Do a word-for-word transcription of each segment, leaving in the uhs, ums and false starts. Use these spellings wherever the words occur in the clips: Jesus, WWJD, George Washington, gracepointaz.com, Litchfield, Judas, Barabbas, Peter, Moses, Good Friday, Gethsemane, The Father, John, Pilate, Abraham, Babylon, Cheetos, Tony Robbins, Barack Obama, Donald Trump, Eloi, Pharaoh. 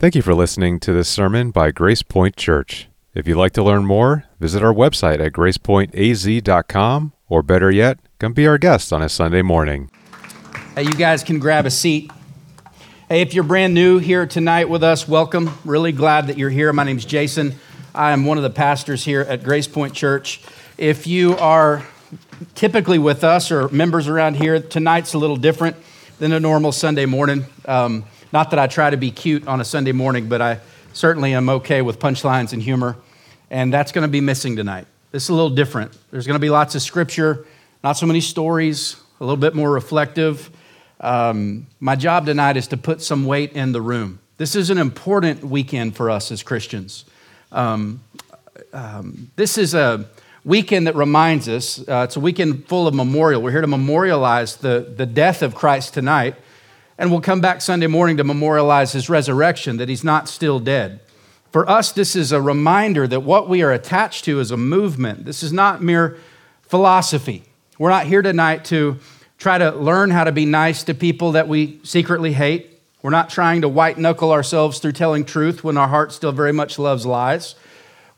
Thank you for listening to this sermon by Grace Point Church. If you'd like to learn more, visit our website at grace point a z dot com, or better yet, come be our guest on a Sunday morning. Hey, you guys can grab a seat. Hey, if you're brand new here tonight with us, welcome. Really glad that you're here. My name's Jason. I am one of the pastors here at Grace Point Church. If you are typically with us or members around here, tonight's a little different than a normal Sunday morning. Um, Not that I try to be cute on a Sunday morning, but I certainly am okay with punchlines and humor, and that's going to be missing tonight. This is a little different. There's going to be lots of scripture, not so many stories, a little bit more reflective. Um, my job tonight is to put some weight in the room. This is an important weekend for us as Christians. Um, um, this is a weekend that reminds us. Uh, it's a weekend full of memorial. We're here to memorialize the, the death of Christ tonight. And we'll come back Sunday morning to memorialize his resurrection, that he's not still dead. For us, this is a reminder that what we are attached to is a movement. This is not mere philosophy. We're not here tonight to try to learn how to be nice to people that we secretly hate. We're not trying to white-knuckle ourselves through telling truth when our heart still very much loves lies.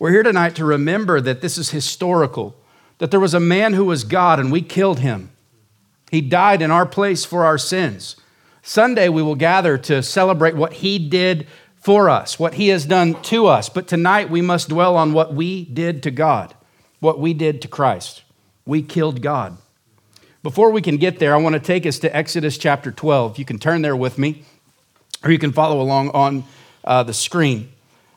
We're here tonight to remember that this is historical, that there was a man who was God and we killed him. He died in our place for our sins. Sunday, we will gather to celebrate what he did for us, what he has done to us. But tonight, we must dwell on what we did to God, what we did to Christ. We killed God. Before we can get there, I want to take us to Exodus chapter twelve. You can turn there with me, or you can follow along on uh, the screen.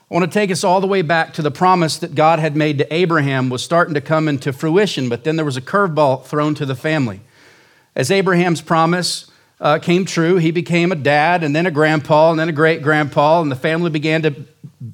I want to take us all the way back to the promise that God had made to Abraham was starting to come into fruition, but then there was a curveball thrown to the family. As Abraham's promise Uh, came true. He became a dad and then a grandpa and then a great-grandpa, and the family began to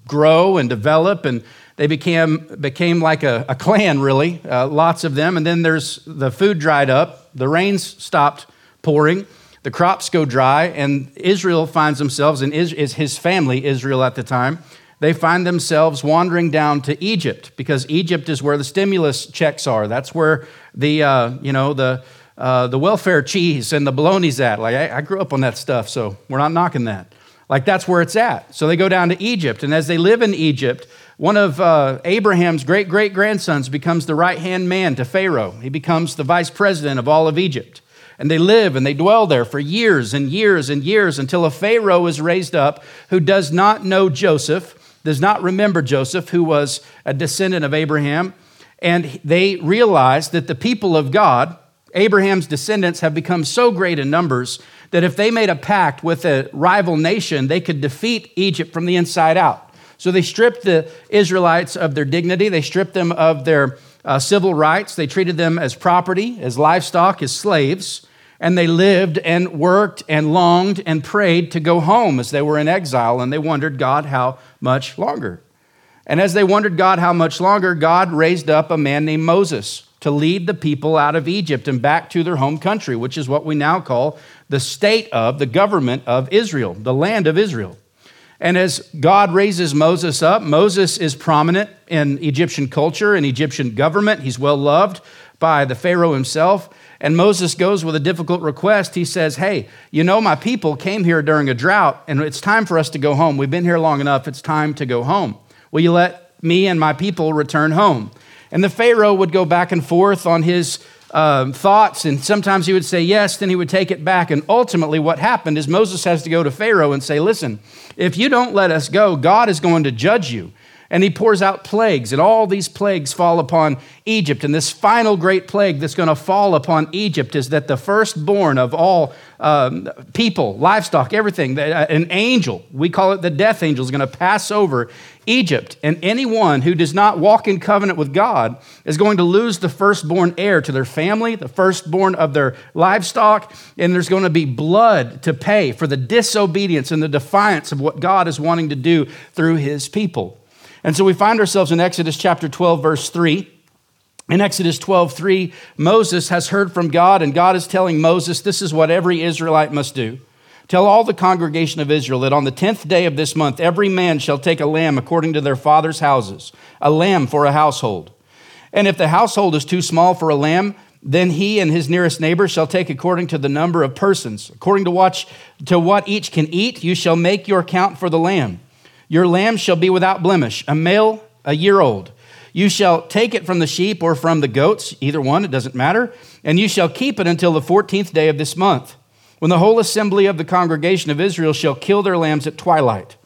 grow and develop, and they became became like a, a clan, really, uh, lots of them. And then there's the food dried up, the rains stopped pouring, the crops go dry, and Israel finds themselves, and is, is his family, Israel at the time, they find themselves wandering down to Egypt, because Egypt is where the stimulus checks are. That's where the, uh, you know, the Uh, the welfare cheese and the bologna's at. Like, I, I grew up on that stuff, so we're not knocking that. Like, that's where it's at. So they go down to Egypt, and as they live in Egypt, one of uh, Abraham's great-great-grandsons becomes the right-hand man to Pharaoh. He becomes the vice president of all of Egypt. And they live and they dwell there for years and years and years until a Pharaoh is raised up who does not know Joseph, does not remember Joseph, who was a descendant of Abraham. And they realize that the people of God, Abraham's descendants, have become so great in numbers that if they made a pact with a rival nation, they could defeat Egypt from the inside out. So they stripped the Israelites of their dignity. They stripped them of their uh, civil rights. They treated them as property, as livestock, as slaves. And they lived and worked and longed and prayed to go home as they were in exile. And they wondered, God, how much longer? And as they wondered, God, how much longer, God raised up a man named Moses to lead the people out of Egypt and back to their home country, which is what we now call the state of, the government of Israel, the land of Israel. And as God raises Moses up, Moses is prominent in Egyptian culture and Egyptian government. He's well loved by the Pharaoh himself. And Moses goes with a difficult request. He says, hey, you know, my people came here during a drought, and it's time for us to go home. We've been here long enough. It's time to go home. Will you let me and my people return home? And the Pharaoh would go back and forth on his um, thoughts, and sometimes he would say yes, then he would take it back. And ultimately what happened is Moses has to go to Pharaoh and say, listen, if you don't let us go, God is going to judge you. And he pours out plagues, and all these plagues fall upon Egypt. And this final great plague that's going to fall upon Egypt is that the firstborn of all um, people, livestock, everything, an angel, we call it the death angel, is going to pass over Egypt. And anyone who does not walk in covenant with God is going to lose the firstborn heir to their family, the firstborn of their livestock, and there's going to be blood to pay for the disobedience and the defiance of what God is wanting to do through his people. And so we find ourselves in Exodus chapter twelve, verse three. In Exodus twelve, three, Moses has heard from God, and God is telling Moses, this is what every Israelite must do. Tell all the congregation of Israel that on the tenth day of this month, every man shall take a lamb according to their father's houses, a lamb for a household. And if the household is too small for a lamb, Then he and his nearest neighbor shall take according to the number of persons. According to what, to what each can eat, you shall make your count for the lamb. Your lamb shall be without blemish, a male, a year old. You shall take it from the sheep or from the goats, either one, it doesn't matter, and you shall keep it until the fourteenth day of this month, when the whole assembly of the congregation of Israel shall kill their lambs at twilight.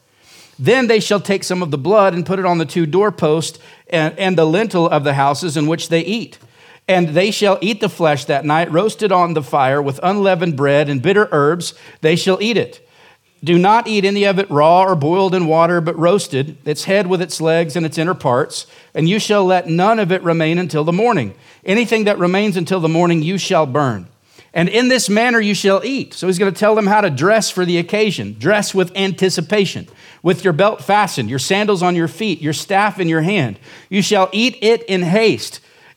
Then they shall take some of the blood and put it on the two doorposts and, and the lintel of the houses in which they eat. And they shall eat the flesh that night, roasted on the fire with unleavened bread and bitter herbs. They shall eat it. Do not eat any of it raw or boiled in water, but roasted, its head with its legs and its inner parts. And you shall let none of it remain until the morning. Anything that remains until the morning you shall burn. And in this manner you shall eat. So he's going to tell them how to dress for the occasion. Dress with anticipation, with your belt fastened, your sandals on your feet, your staff in your hand. You shall eat it in haste.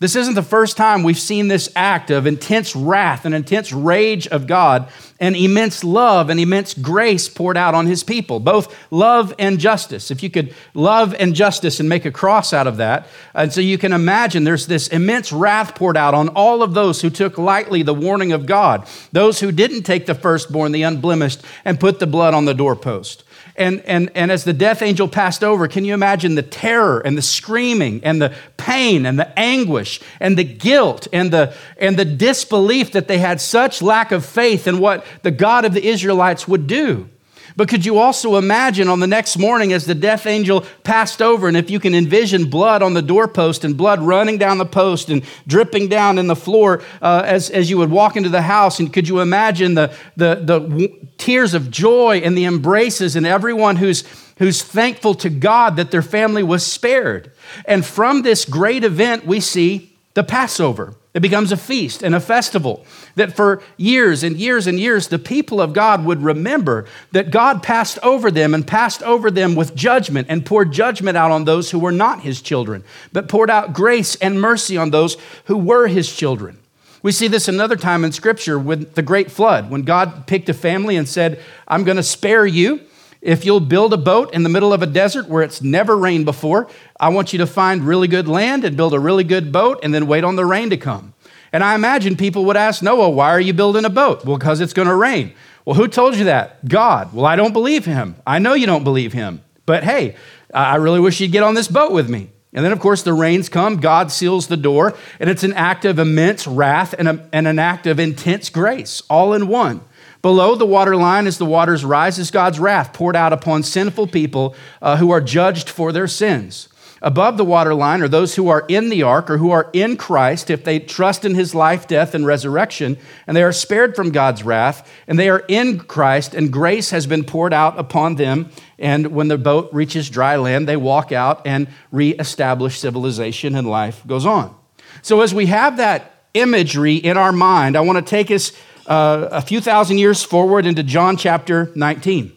This isn't the first time we've seen this act of intense wrath and intense rage of God and immense love and immense grace poured out on his people, both love and justice. If you could love and justice and make a cross out of that. And so you can imagine there's this immense wrath poured out on all of those who took lightly the warning of God, those who didn't take the firstborn, the unblemished, and put the blood on the doorpost. And, and and as the death angel passed over, can you imagine the terror and the screaming and the pain and the anguish and the guilt and the and the disbelief that they had such lack of faith in what the God of the Israelites would do? But could you also imagine on the next morning as the death angel passed over, and if you can envision blood on the doorpost and blood running down the post and dripping down in the floor uh, as, as you would walk into the house, and could you imagine the, the, the tears of joy and the embraces and everyone who's who's thankful to God that their family was spared? And from this great event, we see the Passover. It becomes a feast and a festival that for years and years and years, the people of God would remember that God passed over them and passed over them with judgment and poured judgment out on those who were not his children, but poured out grace and mercy on those who were his children. We see this another time in Scripture with the great flood, when God picked a family and said, I'm going to spare you. If you'll build a boat in the middle of a desert where it's never rained before, I want you to find really good land and build a really good boat and then wait on the rain to come. And I imagine people would ask Noah, why are you building a boat? Well, because it's going to rain. Well, who told you that? God. Well, I don't believe him. I know you don't believe him. But hey, I really wish you'd get on this boat with me. And then, of course, the rains come, God seals the door, and it's an act of immense wrath and, a, and an act of intense grace, all in one. Below the water line, as the waters rise, is God's wrath poured out upon sinful people uh, who are judged for their sins. Above the water line are those who are in the ark or who are in Christ if they trust in his life, death, and resurrection, and they are spared from God's wrath, and they are in Christ, and grace has been poured out upon them. And when the boat reaches dry land, they walk out and reestablish civilization, and life goes on. So as we have that imagery in our mind, I want to take us Uh, a few thousand years forward into John chapter nineteen.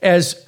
As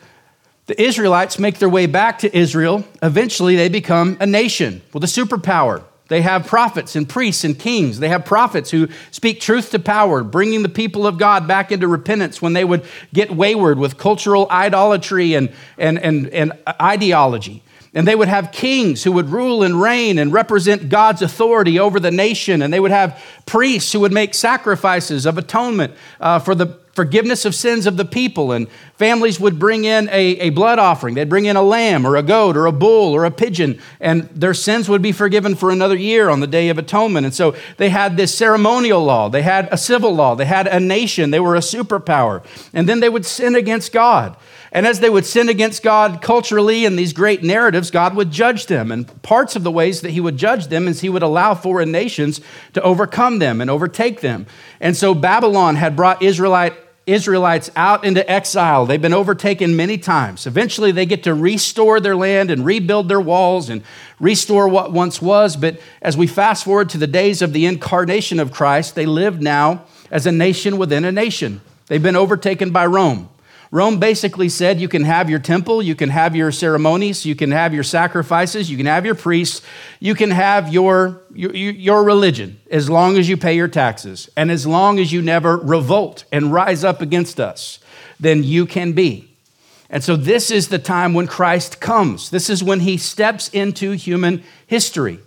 the Israelites make their way back to Israel, eventually they become a nation with a superpower. They have prophets and priests and kings. They have prophets who speak truth to power, bringing the people of God back into repentance when they would get wayward with cultural idolatry and, and, and, and ideology. And they would have kings who would rule and reign and represent God's authority over the nation. And they would have priests who would make sacrifices of atonement uh, for the forgiveness of sins of the people. And families would bring in a, a blood offering. They'd bring in a lamb or a goat or a bull or a pigeon. And their sins would be forgiven for another year on the Day of Atonement. And so they had this ceremonial law. They had a civil law. They had a nation. They were a superpower. And then they would sin against God. And as they would sin against God culturally in these great narratives, God would judge them. And parts of the ways that he would judge them is he would allow foreign nations to overcome them and overtake them. And so Babylon had brought Israelite Israelites out into exile. They've been overtaken many times. Eventually, they get to restore their land and rebuild their walls and restore what once was. But as we fast forward to the days of the incarnation of Christ, they live now as a nation within a nation. They've been overtaken by Rome. Rome basically said you can have your temple, you can have your ceremonies, you can have your sacrifices, you can have your priests, you can have your, your, your religion as long as you pay your taxes and as long as you never revolt and rise up against us, then you can be. And so this is the time when Christ comes. This is when he steps into human history.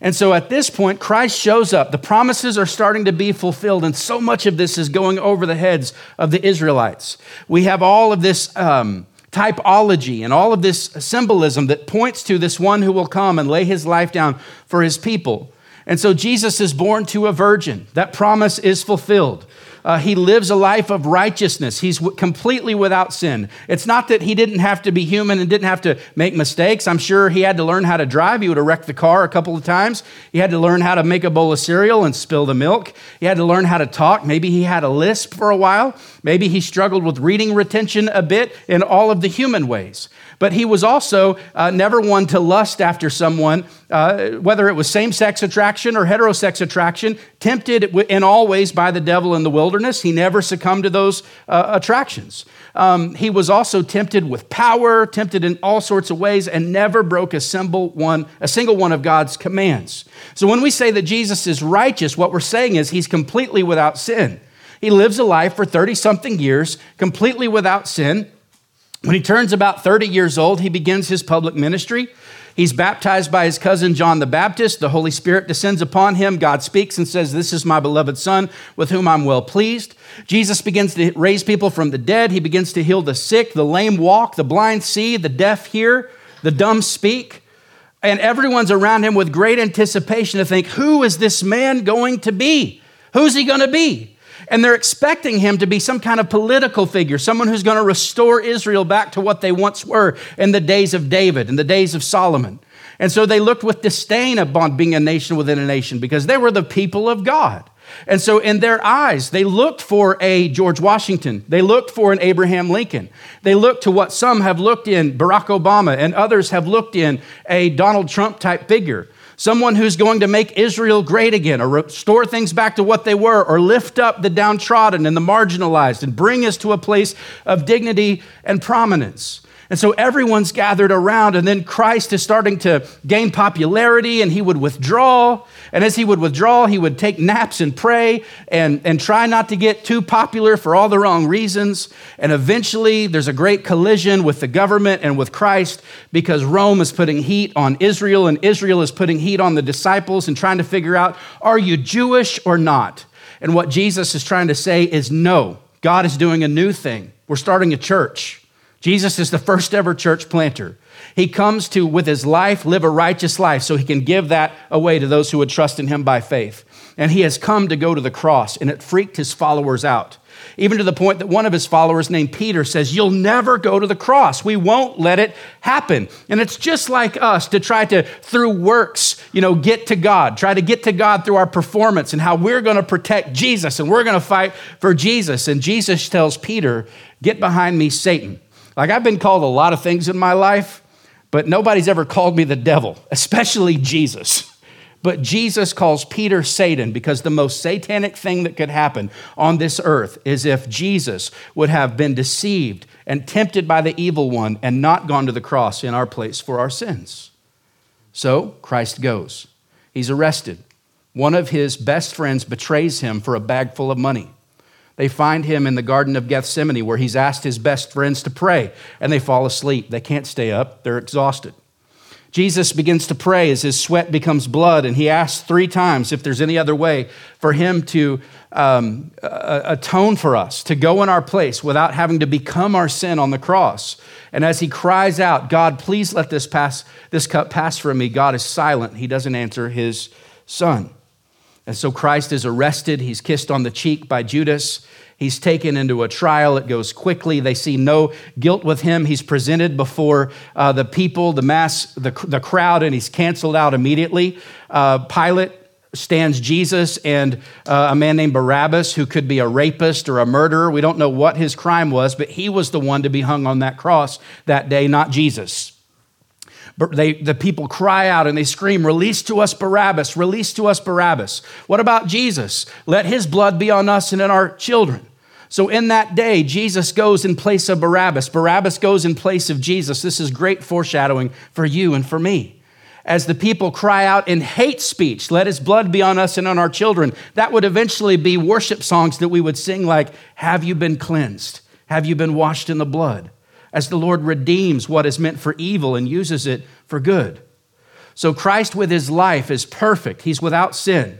And so at this point, Christ shows up. The promises are starting to be fulfilled, and so much of this is going over the heads of the Israelites. We have all of this um, typology and all of this symbolism that points to this one who will come and lay his life down for his people. And so Jesus is born to a virgin. That promise is fulfilled. Uh, he lives a life of righteousness. He's w- completely without sin. It's not that he didn't have to be human and didn't have to make mistakes. I'm sure he had to learn how to drive. He would have wrecked the car a couple of times. He had to learn how to make a bowl of cereal and spill the milk. He had to learn how to talk. Maybe he had a lisp for a while. Maybe he struggled with reading retention a bit in all of the human ways. But he was also uh, never one to lust after someone, uh, whether it was same-sex attraction or heterosex attraction, tempted in all ways by the devil in the wilderness. He never succumbed to those uh, attractions. Um, he was also tempted with power, tempted in all sorts of ways, and never broke a single one, a single one of God's commands. So when we say that Jesus is righteous, what we're saying is he's completely without sin. He lives a life for thirty-something years, completely without sin. When he turns about thirty years old, he begins his public ministry. He's baptized by his cousin, John the Baptist. The Holy Spirit descends upon him. God speaks and says, "This is my beloved son with whom I'm well pleased." Jesus begins to raise people from the dead. He begins to heal the sick, the lame walk, the blind see, the deaf hear, the dumb speak. And everyone's around him with great anticipation to think, who is this man going to be? Who's he going to be? And they're expecting him to be some kind of political figure, someone who's going to restore Israel back to what they once were in the days of David, in the days of Solomon. And so they looked with disdain upon being a nation within a nation because they were the people of God. And so in their eyes, they looked for a George Washington. They looked for an Abraham Lincoln. They looked to what some have looked in Barack Obama and others have looked in a Donald Trump type figure. Someone who's going to make Israel great again or restore things back to what they were or lift up the downtrodden and the marginalized and bring us to a place of dignity and prominence. And so everyone's gathered around, and then Christ is starting to gain popularity, and he would withdraw. And as he would withdraw, he would take naps and pray and, and try not to get too popular for all the wrong reasons. And eventually there's a great collision with the government and with Christ because Rome is putting heat on Israel, and Israel is putting heat on the disciples and trying to figure out, are you Jewish or not? And what Jesus is trying to say is, no, God is doing a new thing. We're starting a church. Jesus is the first ever church planter. He comes to, with his life, live a righteous life so he can give that away to those who would trust in him by faith. And he has come to go to the cross, and it freaked his followers out, even to the point that one of his followers named Peter says, "You'll never go to the cross. We won't let it happen." And it's just like us to try to, through works, you know, get to God, try to get to God through our performance and how we're going to protect Jesus and we're going to fight for Jesus. And Jesus tells Peter, "Get behind me, Satan." Like, I've been called a lot of things in my life, but nobody's ever called me the devil, especially Jesus. But Jesus calls Peter Satan because the most satanic thing that could happen on this earth is if Jesus would have been deceived and tempted by the evil one and not gone to the cross in our place for our sins. So Christ goes. He's arrested. One of his best friends betrays him for a bag full of money. They find him in the Garden of Gethsemane where he's asked his best friends to pray, and they fall asleep. They can't stay up. They're exhausted. Jesus begins to pray as his sweat becomes blood, and he asks three times if there's any other way for him to um, atone for us, to go in our place without having to become our sin on the cross. And as he cries out, "God, please let this pass, this cup pass from me," God is silent. He doesn't answer his son. And so Christ is arrested. He's kissed on the cheek by Judas. He's taken into a trial. It goes quickly. They see no guilt with him. He's presented before uh, the people, the mass, the, the crowd, and he's canceled out immediately. Uh, Pilate stands Jesus and uh, a man named Barabbas, who could be a rapist or a murderer. We don't know what his crime was, but he was the one to be hung on that cross that day, not Jesus. But they, the people cry out and they scream, "Release to us Barabbas, release to us Barabbas. What about Jesus? Let his blood be on us and on our children." So in that day, Jesus goes in place of Barabbas. Barabbas goes in place of Jesus. This is great foreshadowing for you and for me. As the people cry out in hate speech, let his blood be on us and on our children, that would eventually be worship songs that we would sing like, have you been cleansed? Have you been washed in the blood? As the Lord redeems what is meant for evil and uses it for good. So Christ with his life is perfect. He's without sin.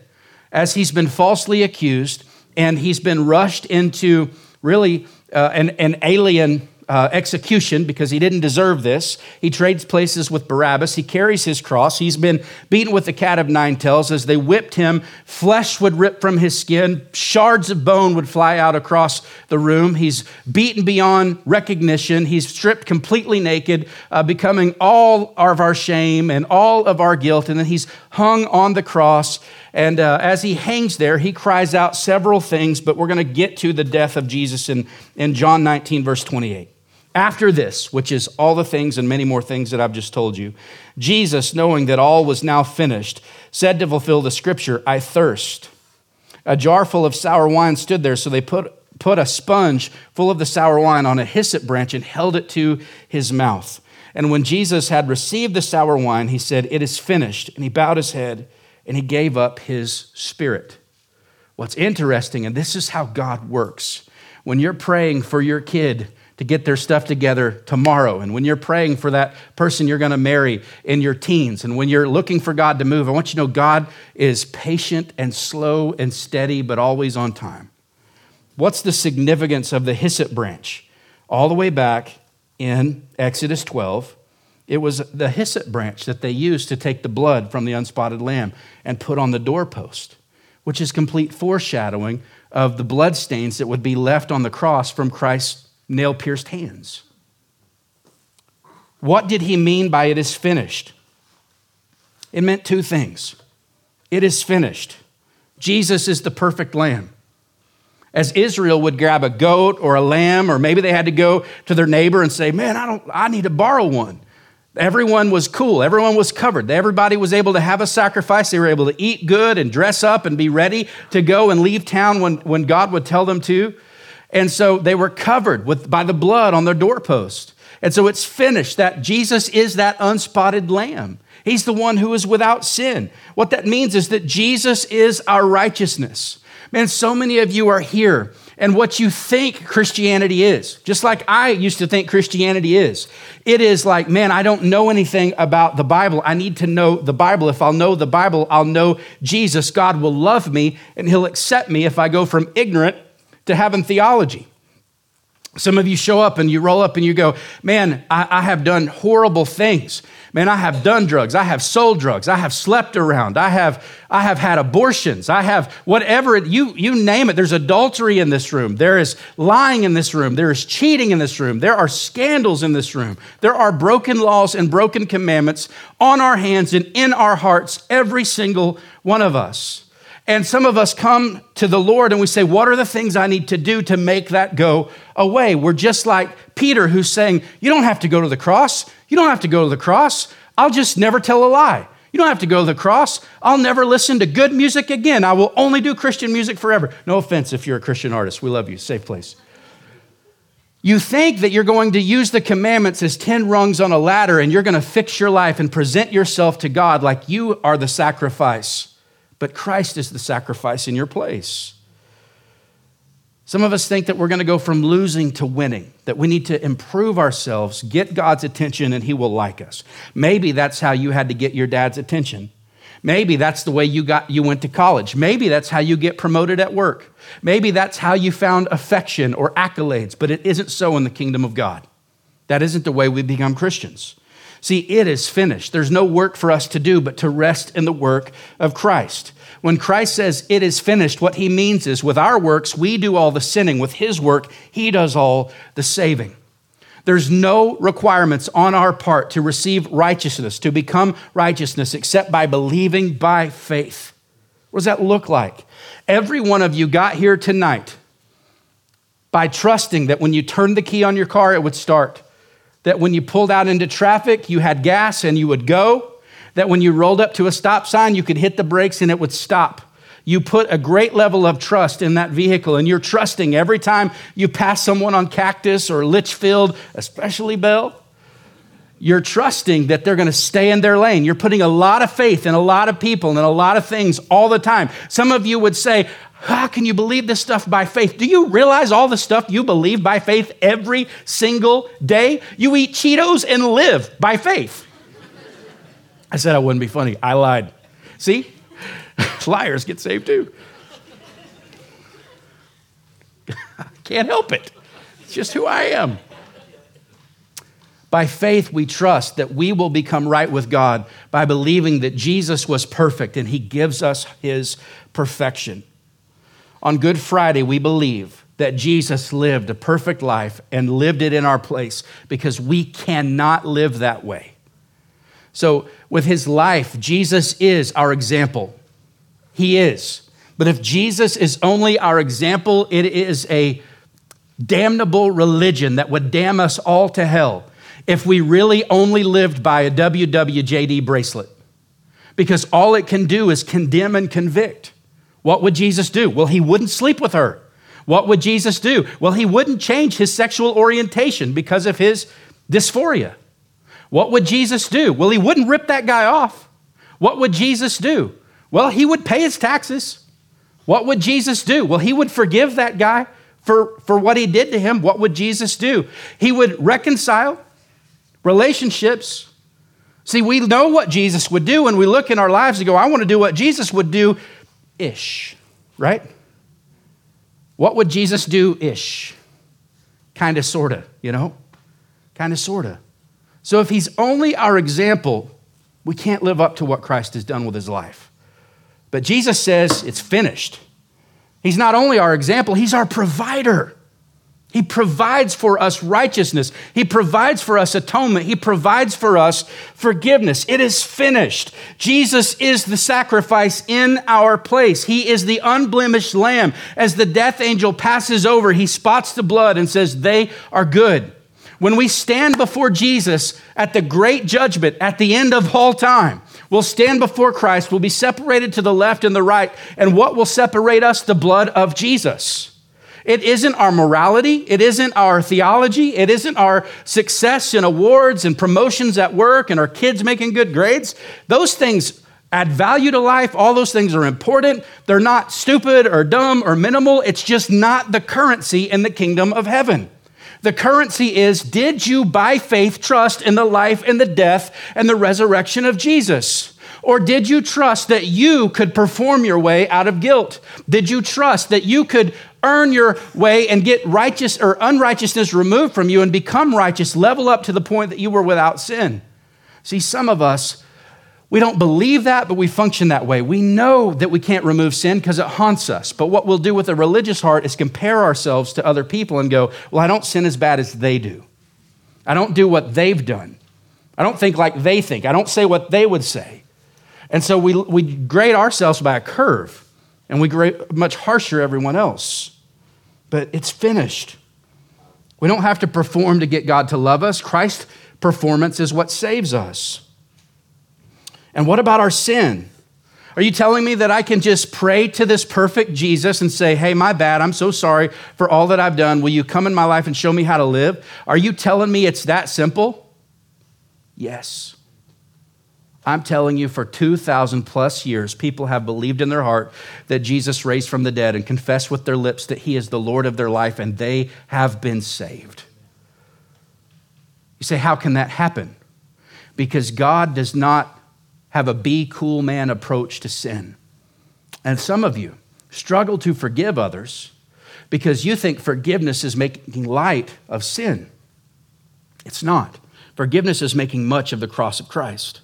As he's been falsely accused and he's been rushed into really uh, an, an alien Uh, execution because he didn't deserve this. He trades places with Barabbas. He carries his cross. He's been beaten with the cat of nine tails. As they whipped him, flesh would rip from his skin. Shards of bone would fly out across the room. He's beaten beyond recognition. He's stripped completely naked, uh, becoming all of our shame and all of our guilt. And then he's hung on the cross. And uh, as he hangs there, he cries out several things, but we're going to get to the death of Jesus in, in John nineteen, verse twenty-eight. After this, which is all the things and many more things that I've just told you, Jesus, knowing that all was now finished, said to fulfill the scripture, I thirst. A jar full of sour wine stood there, so they put, put a sponge full of the sour wine on a hyssop branch and held it to his mouth. And when Jesus had received the sour wine, he said, it is finished. And he bowed his head and he gave up his spirit. What's interesting, and this is how God works, when you're praying for your kid to get their stuff together tomorrow. And when you're praying for that person you're gonna marry in your teens, and when you're looking for God to move, I want you to know God is patient and slow and steady, but always on time. What's the significance of the hyssop branch? All the way back in Exodus twelve, it was the hyssop branch that they used to take the blood from the unspotted lamb and put on the doorpost, which is complete foreshadowing of the blood stains that would be left on the cross from Christ's nail-pierced hands. What did he mean by it is finished? It meant two things. It is finished. Jesus is the perfect lamb. As Israel would grab a goat or a lamb, or maybe they had to go to their neighbor and say, man, I don't, I need to borrow one. Everyone was cool. Everyone was covered. Everybody was able to have a sacrifice. They were able to eat good and dress up and be ready to go and leave town when, when God would tell them to. And so they were covered with by the blood on their doorpost. And so it's finished that Jesus is that unspotted lamb. He's the one who is without sin. What that means is that Jesus is our righteousness. Man, so many of you are here and what you think Christianity is, just like I used to think Christianity is. It is like, man, I don't know anything about the Bible. I need to know the Bible. If I'll know the Bible, I'll know Jesus. God will love me and he'll accept me if I go from ignorant to having theology. Some of you show up and you roll up and you go, man, I, I have done horrible things. Man, I have done drugs. I have sold drugs. I have slept around. I have I have had abortions. I have whatever, it, you, you name it. There's adultery in this room. There is lying in this room. There is cheating in this room. There are scandals in this room. There are broken laws and broken commandments on our hands and in our hearts, every single one of us. And some of us come to the Lord and we say, what are the things I need to do to make that go away? We're just like Peter, who's saying, you don't have to go to the cross. You don't have to go to the cross. I'll just never tell a lie. You don't have to go to the cross. I'll never listen to good music again. I will only do Christian music forever. No offense if you're a Christian artist. We love you. Safe place. You think that you're going to use the commandments as ten rungs on a ladder and you're going to fix your life and present yourself to God like you are the sacrifice. But Christ is the sacrifice in your place. Some of us think that we're going to go from losing to winning, that we need to improve ourselves, get God's attention, and he will like us. Maybe that's how you had to get your dad's attention. Maybe that's the way you got you went to college. Maybe that's how you get promoted at work. Maybe that's how you found affection or accolades, but it isn't so in the kingdom of God. That isn't the way we become Christians. See, it is finished. There's no work for us to do but to rest in the work of Christ. When Christ says it is finished, what he means is with our works, we do all the sinning. With his work, he does all the saving. There's no requirements on our part to receive righteousness, to become righteousness, except by believing by faith. What does that look like? Every one of you got here tonight by trusting that when you turned the key on your car, it would start. That when you pulled out into traffic, you had gas and you would go. That when you rolled up to a stop sign, you could hit the brakes and it would stop. you put a great level of trust in that vehicle, and you're trusting every time you pass someone on Cactus or Litchfield, especially Bell. You're trusting that they're going to stay in their lane. You're putting a lot of faith in a lot of people and in a lot of things all the time. Some of you would say, how can you believe this stuff by faith? Do you realize all the stuff you believe by faith every single day? You eat Cheetos and live by faith. I said I wouldn't be funny. I lied. See? Liars get saved too. I can't help it. It's just who I am. By faith, we trust that we will become right with God by believing that Jesus was perfect and he gives us his perfection. On Good Friday, we believe that Jesus lived a perfect life and lived it in our place because we cannot live that way. So with his life, Jesus is our example. He is. But if Jesus is only our example, it is a damnable religion that would damn us all to hell if we really only lived by a W W J D bracelet, because all it can do is condemn and convict. What would Jesus do? Well, he wouldn't sleep with her. What would Jesus do? Well, he wouldn't change his sexual orientation because of his dysphoria. What would Jesus do? Well, he wouldn't rip that guy off. What would Jesus do? Well, he would pay his taxes. What would Jesus do? Well, he would forgive that guy for, for what he did to him. What would Jesus do? He would reconcile relationships. See, we know what Jesus would do, and we look in our lives and go, I want to do what Jesus would do-ish, right? What would Jesus do-ish? Kind of, sort of, you know? Kind of, sort of. So if he's only our example, we can't live up to what Christ has done with his life. But Jesus says it's finished. He's not only our example, he's our provider. He provides for us righteousness. He provides for us atonement. He provides for us forgiveness. It is finished. Jesus is the sacrifice in our place. He is the unblemished lamb. As the death angel passes over, he spots the blood and says, they are good. When we stand before Jesus at the great judgment, at the end of all time, we'll stand before Christ. We'll be separated to the left and the right. And what will separate us? The blood of Jesus. It isn't our morality. It isn't our theology. It isn't our success in awards and promotions at work and our kids making good grades. Those things add value to life. All those things are important. They're not stupid or dumb or minimal. It's just not the currency in the kingdom of heaven. The currency is, did you by faith trust in the life and the death and the resurrection of Jesus? Or did you trust that you could perform your way out of guilt? Did you trust that you could earn your way and get righteous or unrighteousness removed from you and become righteous, level up to the point that you were without sin? See, some of us, we don't believe that, but we function that way. We know that we can't remove sin because it haunts us. But what we'll do with a religious heart is compare ourselves to other people and go, well, I don't sin as bad as they do. I don't do what they've done. I don't think like they think. I don't say what they would say. And so we we grade ourselves by a curve, and we grade much harsher everyone else. But it's finished. We don't have to perform to get God to love us. Christ's performance is what saves us. And what about our sin? Are you telling me that I can just pray to this perfect Jesus and say, hey, my bad, I'm so sorry for all that I've done. Will you come in my life and show me how to live? Are you telling me it's that simple? Yes. I'm telling you, for two thousand plus years, people have believed in their heart that Jesus raised from the dead and confessed with their lips that he is the Lord of their life, and they have been saved. You say, how can that happen? Because God does not have a be cool man approach to sin. And some of you struggle to forgive others because you think forgiveness is making light of sin. It's not. Forgiveness is making much of the cross of Christ.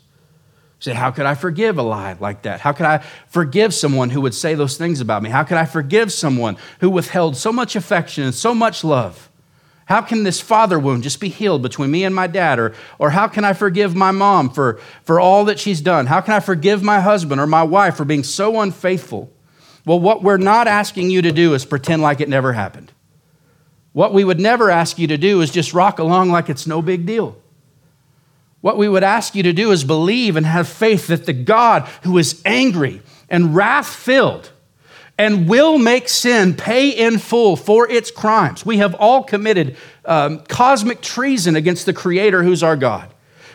Say, how could I forgive a lie like that? How could I forgive someone who would say those things about me? How could I forgive someone who withheld so much affection and so much love? How can this father wound just be healed between me and my dad? Or, or how can I forgive my mom for, for all that she's done? How can I forgive my husband or my wife for being so unfaithful? Well, what we're not asking you to do is pretend like it never happened. What we would never ask you to do is just rock along like it's no big deal. What we would ask you to do is believe and have faith that the God who is angry and wrath-filled and will make sin pay in full for its crimes. We have all committed um, cosmic treason against the Creator who's our God.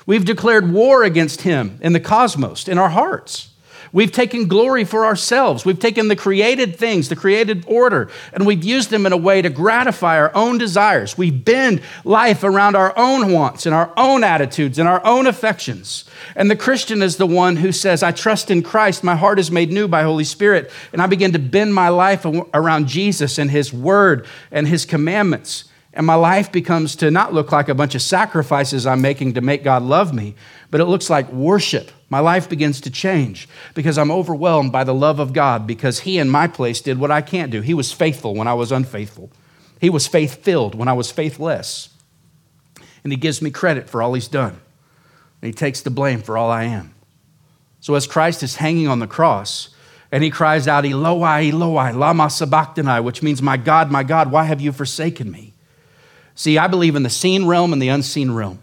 We've declared war against Him in the cosmos, in our hearts. We've taken glory for ourselves. We've taken the created things, the created order, and we've used them in a way to gratify our own desires. We bend life around our own wants and our own attitudes and our own affections. And the Christian is the one who says, I trust in Christ. My heart is made new by Holy Spirit. And I begin to bend my life around Jesus and His word and His commandments. And my life becomes to not look like a bunch of sacrifices I'm making to make God love me, but it looks like worship. My life begins to change because I'm overwhelmed by the love of God because He in my place did what I can't do. He was faithful when I was unfaithful. He was faith-filled when I was faithless. And He gives me credit for all He's done. And He takes the blame for all I am. So as Christ is hanging on the cross and He cries out, Eloi, Eloi, lama sabachthani, which means, my God, my God, why have you forsaken me? See, I believe in the seen realm and the unseen realm,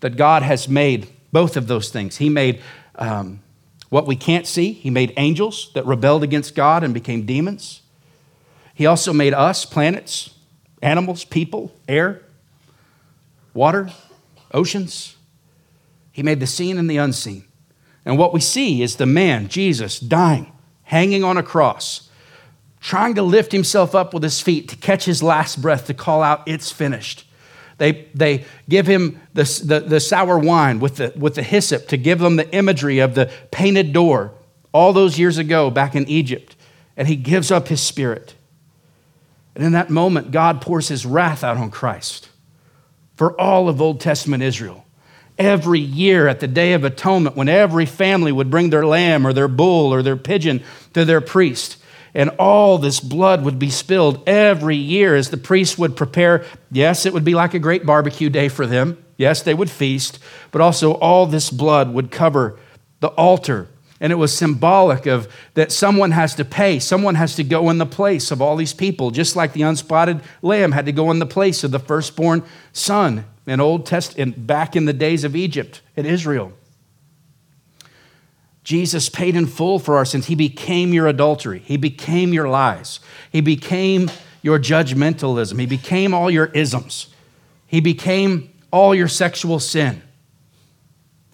that God has made both of those things. He made um, what we can't see. He made angels that rebelled against God and became demons. He also made us, planets, animals, people, air, water, oceans. He made the seen and the unseen. And what we see is the man, Jesus, dying, hanging on a cross, trying to lift himself up with his feet to catch his last breath, to call out, it's finished. They, they give him the, the, the sour wine with the, with the hyssop to give them the imagery of the painted door all those years ago back in Egypt. And he gives up his spirit. And in that moment, God pours His wrath out on Christ for all of Old Testament Israel. Every year at the Day of Atonement, when every family would bring their lamb or their bull or their pigeon to their priest, and all this blood would be spilled every year as the priests would prepare. Yes, it would be like a great barbecue day for them. Yes, they would feast, but also all this blood would cover the altar. And it was symbolic of that someone has to pay. Someone has to go in the place of all these people, just like the unspotted lamb had to go in the place of the firstborn son in Old Testament, back in the days of Egypt and Israel. Jesus paid in full for our sins. He became your adultery. He became your lies. He became your judgmentalism. He became all your isms. He became all your sexual sin.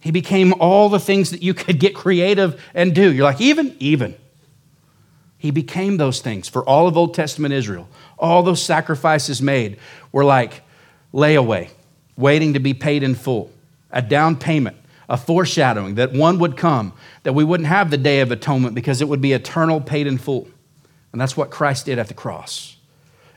He became all the things that you could get creative and do. You're like, even, even. He became those things for all of Old Testament Israel. All those sacrifices made were like layaway, waiting to be paid in full, a down payment, a foreshadowing that one would come, that we wouldn't have the Day of Atonement because it would be eternal, paid in full. And that's what Christ did at the cross.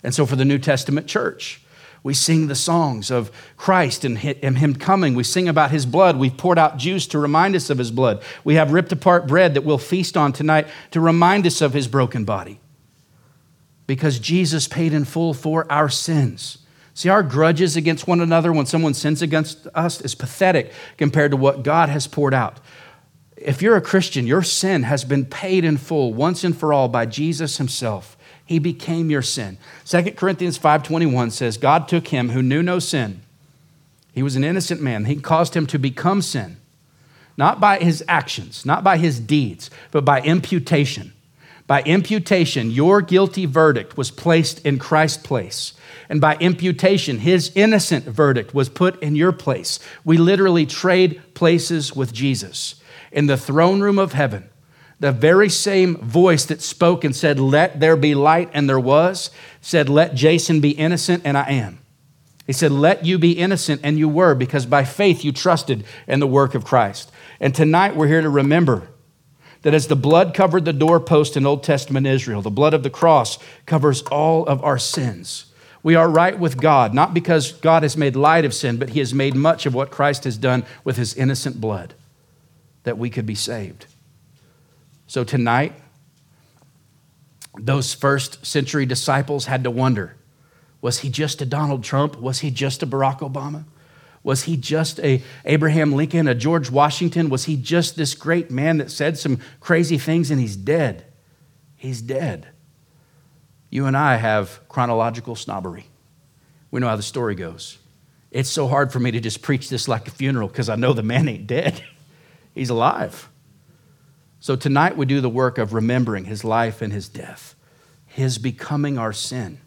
And so for the New Testament church, we sing the songs of Christ and Him coming. We sing about His blood. We've poured out juice to remind us of His blood. We have ripped apart bread that we'll feast on tonight to remind us of His broken body. Because Jesus paid in full for our sins. See, our grudges against one another when someone sins against us is pathetic compared to what God has poured out. If you're a Christian, your sin has been paid in full once and for all by Jesus Himself. He became your sin. Second Corinthians five twenty-one says, God took Him who knew no sin. He was an innocent man. He caused Him to become sin, not by His actions, not by His deeds, but by imputation. By imputation, your guilty verdict was placed in Christ's place. And by imputation, His innocent verdict was put in your place. We literally trade places with Jesus. In the throne room of heaven, the very same voice that spoke and said, let there be light, and there was, said, let Jason be innocent, and I am. He said, let you be innocent, and you were, because by faith you trusted in the work of Christ. And tonight we're here to remember that as the blood covered the doorpost in Old Testament Israel, the blood of the cross covers all of our sins. We are right with God, not because God has made light of sin, but He has made much of what Christ has done with His innocent blood, that we could be saved. So tonight, those first century disciples had to wonder, was He just a Donald Trump? Was He just a Barack Obama? Was He just a Abraham Lincoln, a George Washington? Was He just this great man that said some crazy things and he's dead? He's dead. You and I have chronological snobbery. We know how the story goes. It's so hard for me to just preach this like a funeral because I know the man ain't dead. He's alive. So tonight we do the work of remembering his life and his death, his becoming our sin.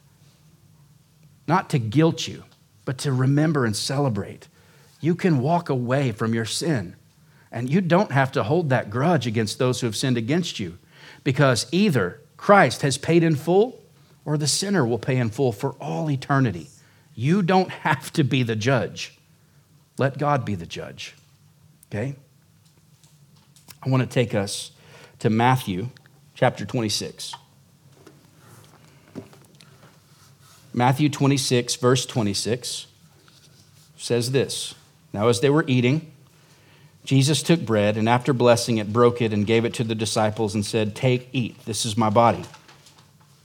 Not to guilt you, but to remember and celebrate. You can walk away from your sin, and you don't have to hold that grudge against those who have sinned against you, because either Christ has paid in full or the sinner will pay in full for all eternity. You don't have to be the judge. Let God be the judge, okay? I want to take us to Matthew chapter twenty-six. Matthew twenty-six, verse twenty-six says this. Now, as they were eating, Jesus took bread and after blessing it, broke it and gave it to the disciples and said, "Take, eat, this is my body."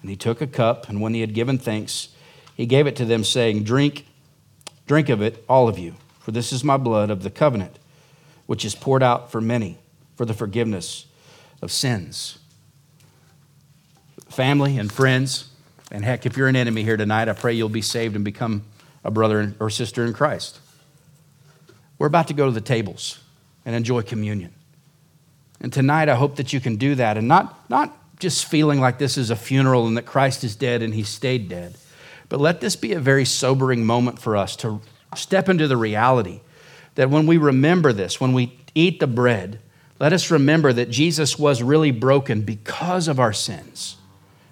And he took a cup, and when he had given thanks, he gave it to them, saying, "Drink, drink of it, all of you, for this is my blood of the covenant, which is poured out for many for the forgiveness of sins." Family and friends, and heck, if you're an enemy here tonight, I pray you'll be saved and become a brother or sister in Christ. We're about to go to the tables and enjoy communion. And tonight, I hope that you can do that and not, not just feeling like this is a funeral and that Christ is dead and he stayed dead, but let this be a very sobering moment for us to step into the reality that when we remember this, when we eat the bread, let us remember that Jesus was really broken because of our sins.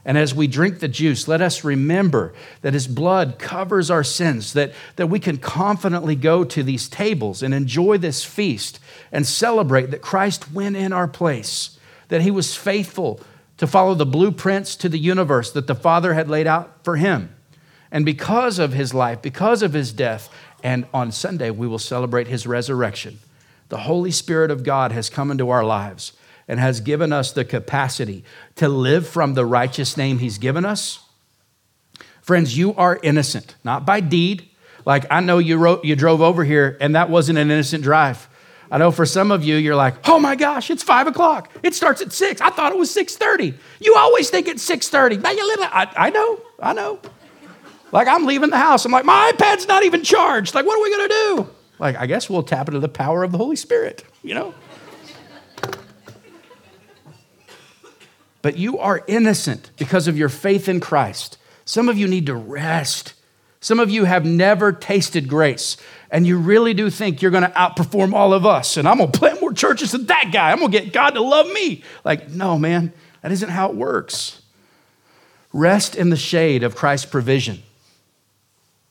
And as we drink the juice, let us remember that his blood covers our sins, that, that we can confidently go to these tables and enjoy this feast and celebrate that Christ went in our place, that he was faithful to follow the blueprints to the universe that the Father had laid out for him. And because of his life, because of his death, and on Sunday we will celebrate his resurrection. The Holy Spirit of God has come into our lives and has given us the capacity to live from the righteous name he's given us. Friends, you are innocent, not by deed. Like I know you wrote, you drove over here and that wasn't an innocent drive. I know for some of you, you're like, "Oh my gosh, it's five o'clock. It starts at six. I thought it was six thirty. You always think it's six thirty. I, I know, I know. Like I'm leaving the house. I'm like, my iPad's not even charged. Like, what are we gonna do? Like, I guess we'll tap into the power of the Holy Spirit, you know? But you are innocent because of your faith in Christ. Some of you need to rest. Some of you have never tasted grace, and you really do think you're going to outperform all of us, and I'm going to plant more churches than that guy. I'm going to get God to love me. Like, no, man, that isn't how it works. Rest in the shade of Christ's provision.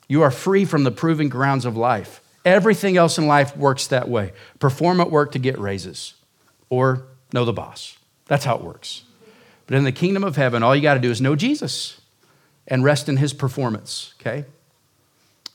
You are free from the proving grounds of life. Everything else in life works that way. Perform at work to get raises or know the boss. That's how it works. But in the kingdom of heaven, all you got to do is know Jesus and rest in his performance, okay?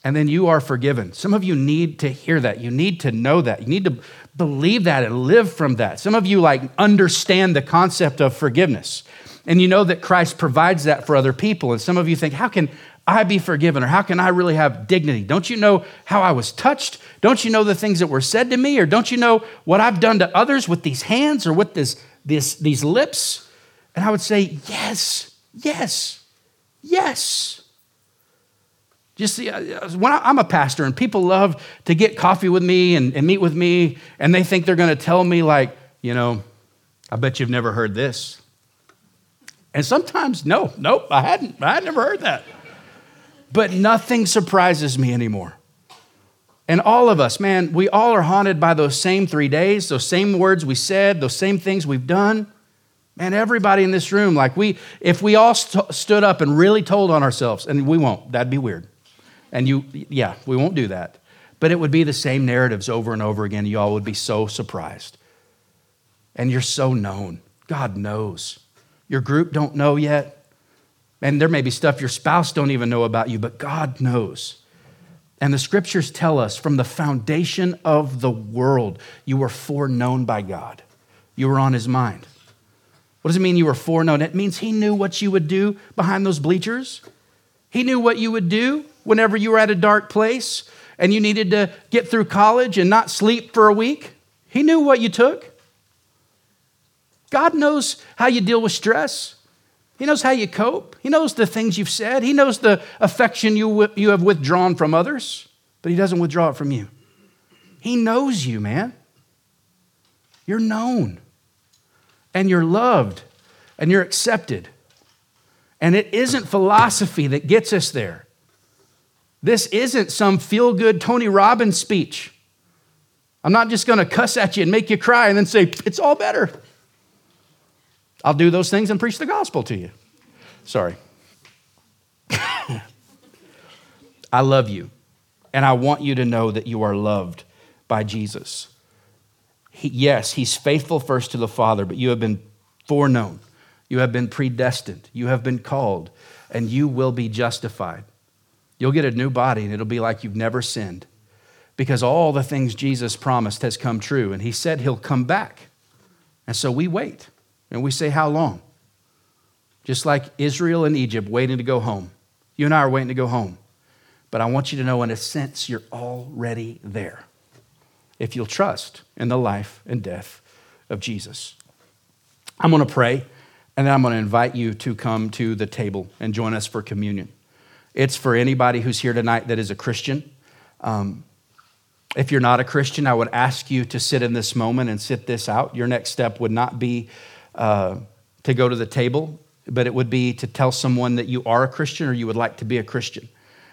And then you are forgiven. Some of you need to hear that. You need to know that. You need to believe that and live from that. Some of you like understand the concept of forgiveness, and you know that Christ provides that for other people. And some of you think, how can I be forgiven? Or how can I really have dignity? Don't you know how I was touched? Don't you know the things that were said to me? Or don't you know what I've done to others with these hands or with this, this, these lips? And I would say, yes, yes, yes. Just the, when I, I'm a pastor and people love to get coffee with me and, and meet with me, and they think they're gonna tell me like, you know, I bet you've never heard this. And sometimes, no, nope, I hadn't, I had never heard that. But nothing surprises me anymore. And all of us, man, we all are haunted by those same three days, those same words we said, those same things we've done. Man, everybody in this room, like we, if we all st- stood up and really told on ourselves, and we won't, that'd be weird. And you, yeah, we won't do that. But it would be the same narratives over and over again. You all would be so surprised. And you're so known. God knows. Your group don't know yet. And there may be stuff your spouse don't even know about you, but God knows. And the scriptures tell us from the foundation of the world, you were foreknown by God. You were on his mind. What does it mean you were foreknown? It means he knew what you would do behind those bleachers. He knew what you would do whenever you were at a dark place and you needed to get through college and not sleep for a week. He knew what you took. God knows how you deal with stress. He knows how you cope. He knows the things you've said. He knows the affection you, you have withdrawn from others, but he doesn't withdraw it from you. He knows you, man. You're known. and you're loved and you're accepted. And it isn't philosophy that gets us there. This isn't some feel-good Tony Robbins speech. I'm not just going to cuss at you and make you cry and then say, it's all better. I'll do those things and preach the gospel to you. Sorry. I love you, and I want you to know that you are loved by Jesus. He, yes, he's faithful first to the Father, but you have been foreknown. You have been predestined. You have been called, and you will be justified. You'll get a new body, and it'll be like you've never sinned, because all the things Jesus promised has come true, and he said he'll come back. And so we wait. And we say, how long? Just like Israel and Egypt waiting to go home. You and I are waiting to go home. But I want you to know, in a sense, you're already there if you'll trust in the life and death of Jesus. I'm going to pray, and then I'm going to invite you to come to the table and join us for communion. It's for anybody who's here tonight that is a Christian. Um, if you're not a Christian, I would ask you to sit in this moment and sit this out. Your next step would not be Uh, to go to the table, but it would be to tell someone that you are a Christian or you would like to be a Christian.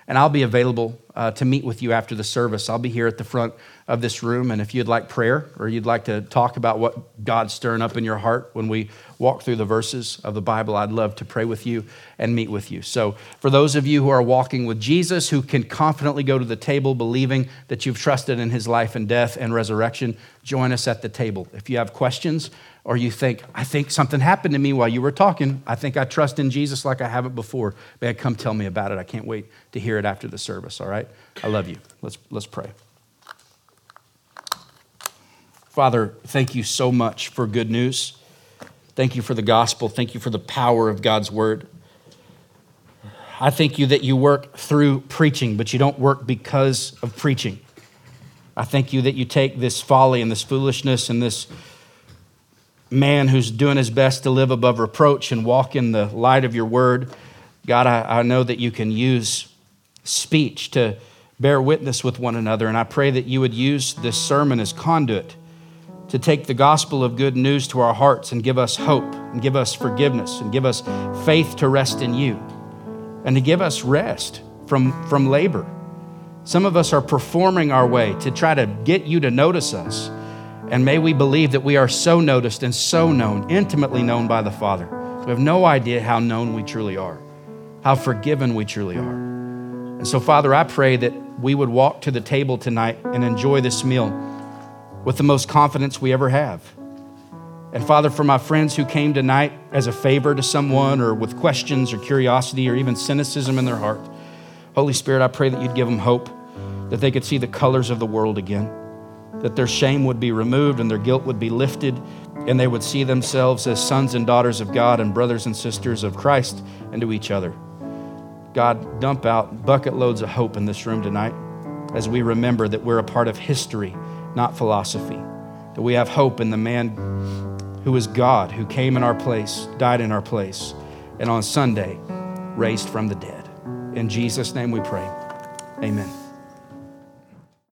And I'll be available uh, to meet with you after the service. I'll be here at the front of this room, and if you'd like prayer or you'd like to talk about what God's stirring up in your heart when we walk through the verses of the Bible, I'd love to pray with you and meet with you. So for those of you who are walking with Jesus, who can confidently go to the table believing that you've trusted in his life and death and resurrection, join us at the table. If you have questions, or you think, I think something happened to me while you were talking. I think I trust in Jesus like I haven't before. Man, come tell me about it. I can't wait to hear it after the service, all right? I love you. Let's, let's pray. Father, thank you so much for good news. Thank you for the gospel. Thank you for the power of God's word. I thank you that you work through preaching, but you don't work because of preaching. I thank you that you take this folly and this foolishness and this man who's doing his best to live above reproach and walk in the light of your word. God, I, I know that you can use speech to bear witness with one another, and I pray that you would use this sermon as conduit to take the gospel of good news to our hearts and give us hope and give us forgiveness and give us faith to rest in you and to give us rest from, from labor. Some of us are performing our way to try to get you to notice us. And may we believe that we are so noticed and so known, intimately known by the Father. We have no idea how known we truly are, how forgiven we truly are. And so, Father, I pray that we would walk to the table tonight and enjoy this meal with the most confidence we ever have. And Father, for my friends who came tonight as a favor to someone or with questions or curiosity or even cynicism in their heart, Holy Spirit, I pray that you'd give them hope, that they could see the colors of the world again, that their shame would be removed and their guilt would be lifted, and they would see themselves as sons and daughters of God and brothers and sisters of Christ and to each other. God, dump out bucket loads of hope in this room tonight as we remember that we're a part of history, not philosophy, that we have hope in the man who is God, who came in our place, died in our place, and on Sunday raised from the dead. In Jesus' name we pray, amen.